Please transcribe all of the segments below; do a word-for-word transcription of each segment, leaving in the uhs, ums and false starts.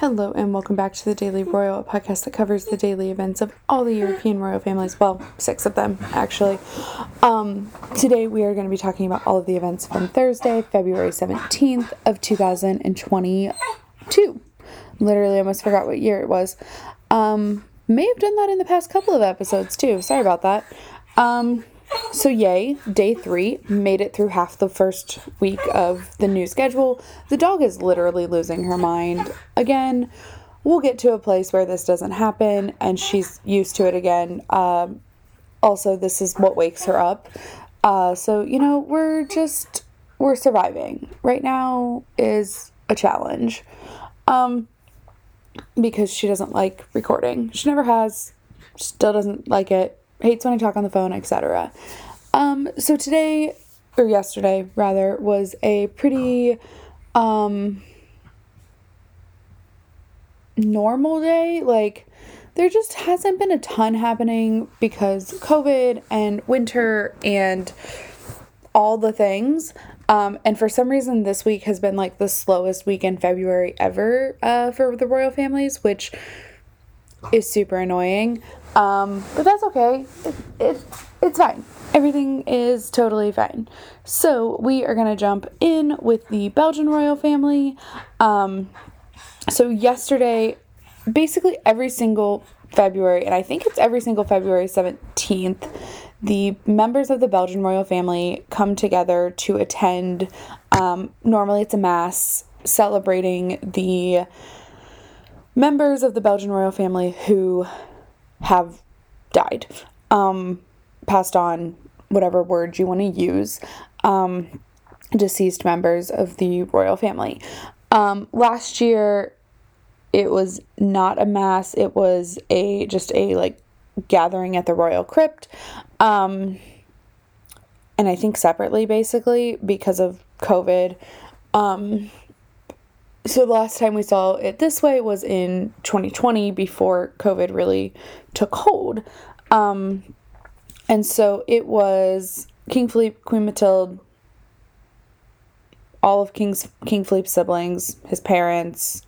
Hello and welcome back to the Daily Royal, a podcast that covers the daily events of all the European royal families. Well, six of them, actually. Um, today we are going to be talking about all of the events from Thursday, February seventeenth of two thousand twenty-two. Literally almost forgot what year it was. Um, may have done that in the past couple of episodes too. Sorry about that. Um, so yay, day three, made it through half the first week of the new schedule. The dog is literally losing her mind again. We'll get to a place where this doesn't happen and she's used to it again. Um, also, this is what wakes her up. Uh, so, you know, we're just, we're surviving. Right now is a challenge. Um, because she doesn't like recording. She never has, still doesn't like it. Hates when I talk on the phone, et cetera. Um, so today, or yesterday, rather, was a pretty um, normal day. Like, there just hasn't been a ton happening because COVID and winter and all the things. Um, and for some reason, this week has been, like, the slowest week in February ever uh, for the royal families, which is super annoying. Um, but that's okay. It, it, it's fine. Everything is totally fine. So we are going to jump in with the Belgian royal family. Um, so yesterday, basically every single February, and I think it's every single February seventeenth, the members of the Belgian royal family come together to attend. Um, normally it's a mass celebrating the members of the Belgian royal family who have died, um, passed on, whatever word you want to use, um, deceased members of the royal family. Um, last year, it was not a mass, it was a, just a, like, gathering at the royal crypt, um, and I think separately, basically, because of COVID. um, So the last time we saw it this way was in twenty twenty before COVID really took hold. Um, and so it was King Philippe, Queen Mathilde, all of King's, King Philippe's siblings, his parents.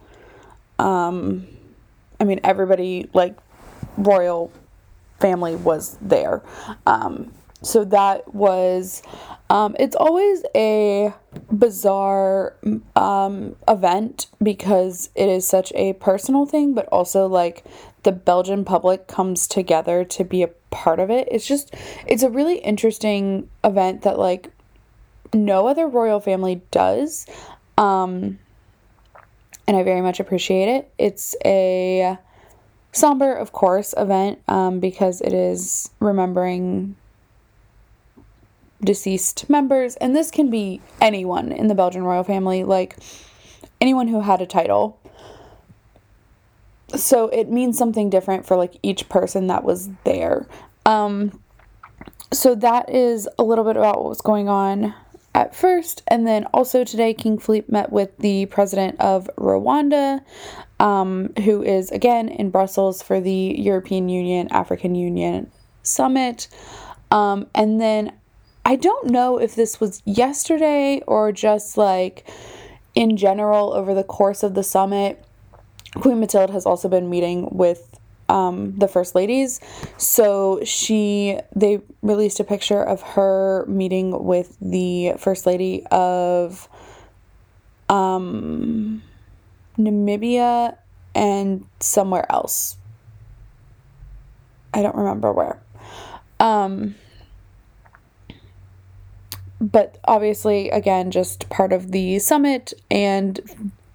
Um, I mean, everybody, like, royal family was there. Um, so that was... Um, it's always a bizarre, um, event because it is such a personal thing, but also, like, the Belgian public comes together to be a part of it. It's just, it's a really interesting event that, like, no other royal family does. Um, and I very much appreciate it. It's a somber, of course, event, um, because it is remembering deceased members, and this can be anyone in the Belgian royal family, like anyone who had a title. So it means something different for, like, each person that was there. Um, so that is a little bit about what was going on at first, and then also today King Philippe met with the president of Rwanda, um, who is again in Brussels for the European Union, African Union summit. Um, and then I don't know if this was yesterday or just, like, in general over the course of the summit, Queen Mathilde has also been meeting with um, the First Ladies. So she, they released a picture of her meeting with the First Lady of um, Namibia and somewhere else. I don't remember where. Um... But obviously, again, just part of the summit and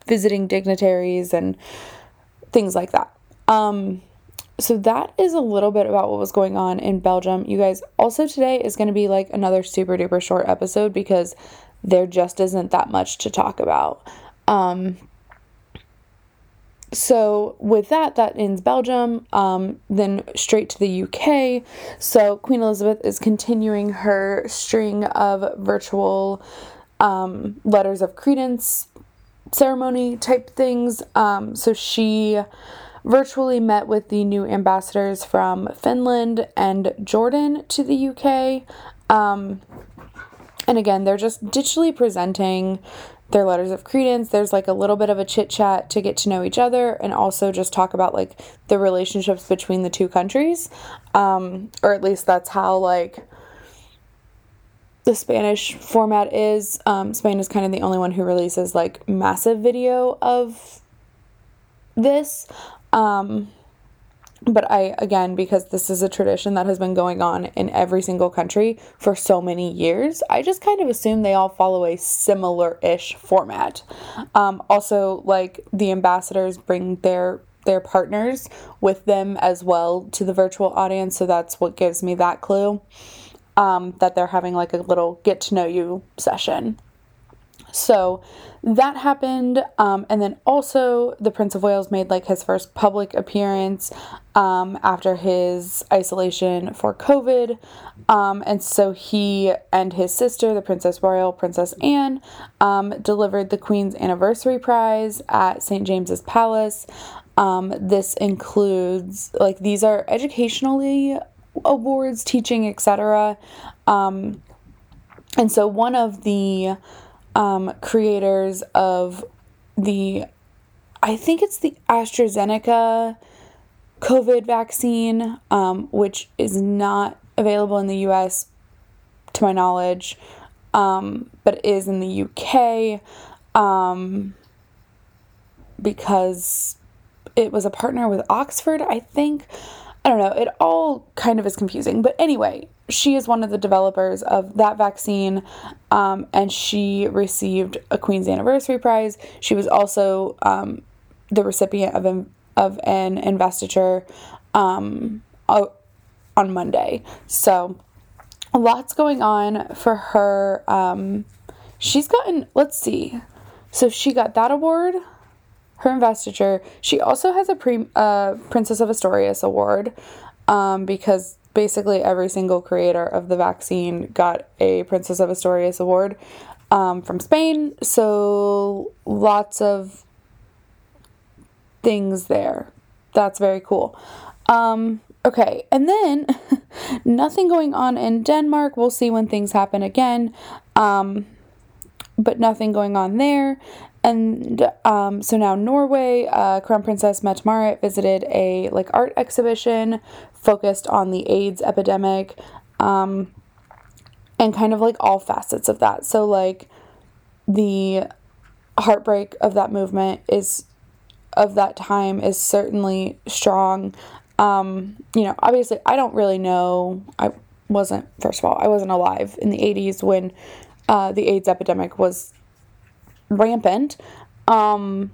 visiting dignitaries and things like that. Um, so that is a little bit about what was going on in Belgium. You guys, also today is going to be, like, another super duper short episode because there just isn't that much to talk about. Um, so with that, that ends Belgium. Um, then straight to the U K. So Queen Elizabeth is continuing her string of virtual um, letters of credence ceremony type things. Um, so she virtually met with the new ambassadors from Finland and Jordan to the U K. Um, and again, they're just digitally presenting their letters of credence. There's like a little bit of a chit chat to get to know each other and also just talk about like the relationships between the two countries. Um, or at least that's how like the Spanish format is. Um, Spain is kind of the only one who releases like massive video of this. Um, but I, again, because this is a tradition that has been going on in every single country for so many years, I just kind of assume they all follow a similar-ish format. Um, also, like, the ambassadors bring their their partners with them as well to the virtual audience, so that's what gives me that clue. Um, that they're having like a little get to know you session. So that happened. Um, and then also the Prince of Wales made like his first public appearance um, after his isolation for COVID. Um, and so he and his sister, the Princess Royal, Princess Anne, um, delivered the Queen's Anniversary Prize at Saint James's Palace. Um, this includes like these are educationally awards, teaching, et cetera. Um, and so one of the um, creators of the, I think it's the AstraZeneca COVID vaccine, um, which is not available in the U S to my knowledge, um, but is in the U K um, because it was a partner with Oxford, I think. I don't know, it all kind of is confusing. But anyway, she is one of the developers of that vaccine, um, and she received a Queen's Anniversary Prize. She was also um, the recipient of an, of an investiture um, on Monday. So lots going on for her. Um, she's gotten, let's see, so she got that award, her investiture. She also has a pre, uh, Princess of Asturias award um, because basically every single creator of the vaccine got a Princess of Asturias award um, from Spain. So lots of things there. That's very cool. Um, okay, and then nothing going on in Denmark. We'll see when things happen again, um, but nothing going on there. And um, so now Norway, uh, Crown Princess Mette-Marit visited a like art exhibition focused on the AIDS epidemic, um, and kind of like all facets of that. So like the heartbreak of that movement is of that time is certainly strong. Um, you know, obviously I don't really know. I wasn't first of all I wasn't alive in the eighties when uh, the AIDS epidemic was rampant. Um,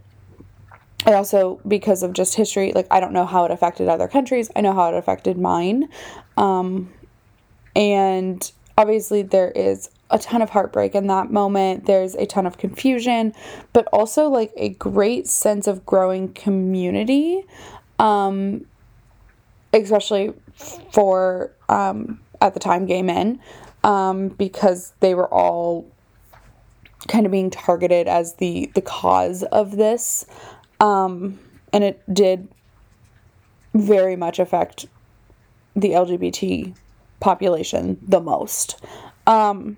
I also, because of just history, like, I don't know how it affected other countries. I know how it affected mine. Um, and obviously there is a ton of heartbreak in that moment. There's a ton of confusion, but also like a great sense of growing community, um, especially for, um, at the time gay men, um, because they were all kind of being targeted as the the cause of this, um, and it did very much affect the L G B T population the most, um,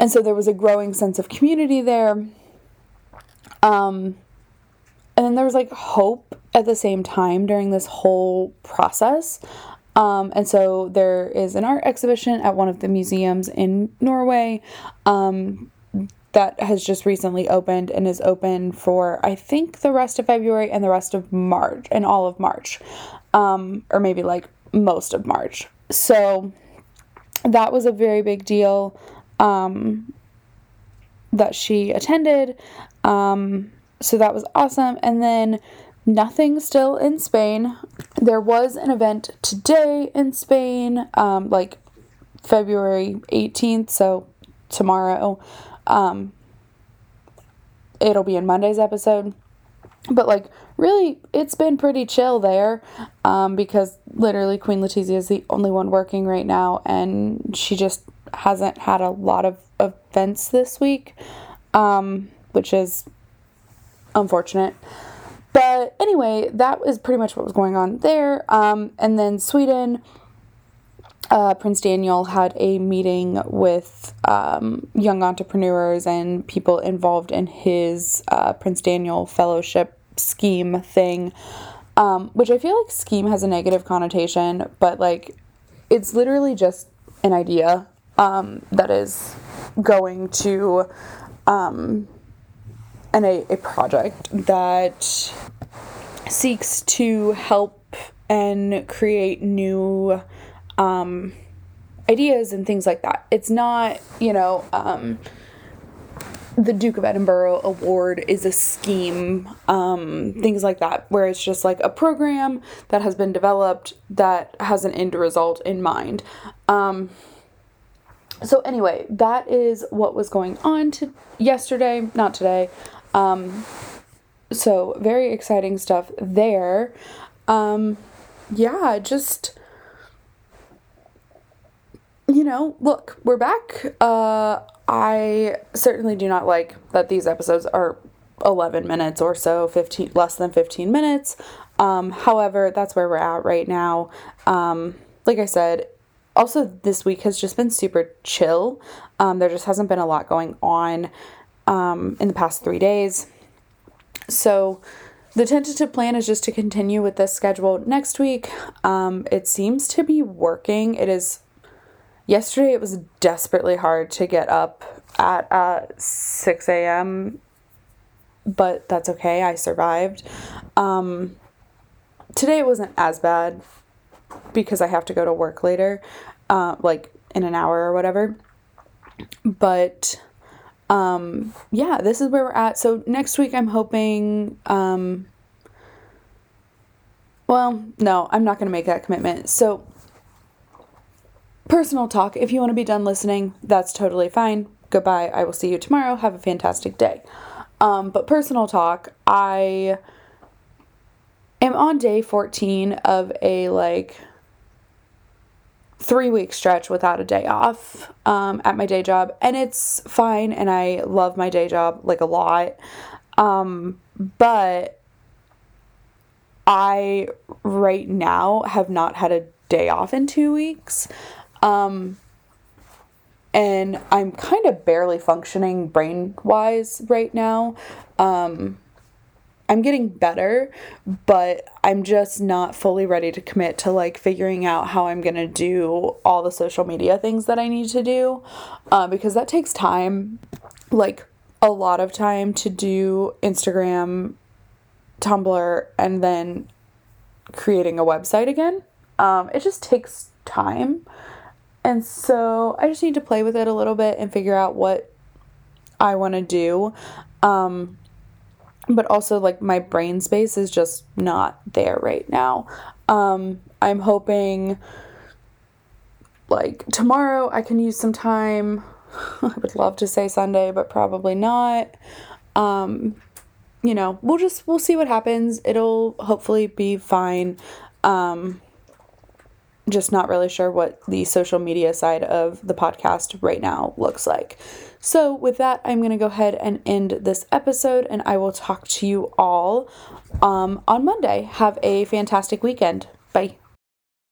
and so there was a growing sense of community there, um, and then there was like hope at the same time during this whole process. Um, and so there is an art exhibition at one of the museums in Norway, um, that has just recently opened and is open for, I think, the rest of February and the rest of March and all of March, um, or maybe like most of March. So that was a very big deal, um, that she attended. Um, so that was awesome. And then nothing still in Spain. There was an event today in Spain, um, like February eighteenth, so tomorrow. Um, it'll be in Monday's episode. But, like, really, it's been pretty chill there, um, because literally Queen Letizia is the only one working right now, and she just hasn't had a lot of events this week, um, which is unfortunate. But anyway, that was pretty much what was going on there. Um, and then Sweden uh, Prince Daniel had a meeting with um, young entrepreneurs and people involved in his uh, Prince Daniel Fellowship scheme thing, um, which I feel like scheme has a negative connotation, but like it's literally just an idea um, that is going to um, and a, a project that seeks to help and create new um, ideas and things like that. It's not, you know, um, the Duke of Edinburgh Award is a scheme, um, things like that, where it's just like a program that has been developed that has an end result in mind. Um, so anyway, that is what was going on to yesterday, not today. Um, so very exciting stuff there. Um, yeah, just, you know, look, we're back. Uh, I certainly do not like that these episodes are eleven minutes or so, fifteen, less than fifteen minutes. Um, however, that's where we're at right now. Um, like I said, also this week has just been super chill. Um, there just hasn't been a lot going on, um, in the past three days. So, the tentative plan is just to continue with this schedule next week. Um, it seems to be working. It is, yesterday it was desperately hard to get up at uh, six a.m., but that's okay. I survived. Um, today it wasn't as bad because I have to go to work later, uh, like in an hour or whatever. But Um, yeah, this is where we're at. So next week I'm hoping, um, well, no, I'm not going to make that commitment. So personal talk, if you want to be done listening, that's totally fine. Goodbye. I will see you tomorrow. Have a fantastic day. Um, but personal talk, I am on day fourteen of a like three week stretch without a day off, um, at my day job, and it's fine. And I love my day job like a lot. Um, but I right now have not had a day off in two weeks. Um, and I'm kind of barely functioning brain wise right now. Um, I'm getting better, but I'm just not fully ready to commit to like figuring out how I'm going to do all the social media things that I need to do, uh, because that takes time, like a lot of time to do Instagram, Tumblr, and then creating a website again. Um, it just takes time. And so I just need to play with it a little bit and figure out what I want to do. Um, But also, like, my brain space is just not there right now. Um, I'm hoping, like, tomorrow I can use some time. I would love to say Sunday, but probably not. Um, you know, we'll just, we'll see what happens. It'll hopefully be fine. Um, just not really sure what the social media side of the podcast right now looks like. So with that, I'm going to go ahead and end this episode, and I will talk to you all um, on Monday. Have a fantastic weekend. Bye.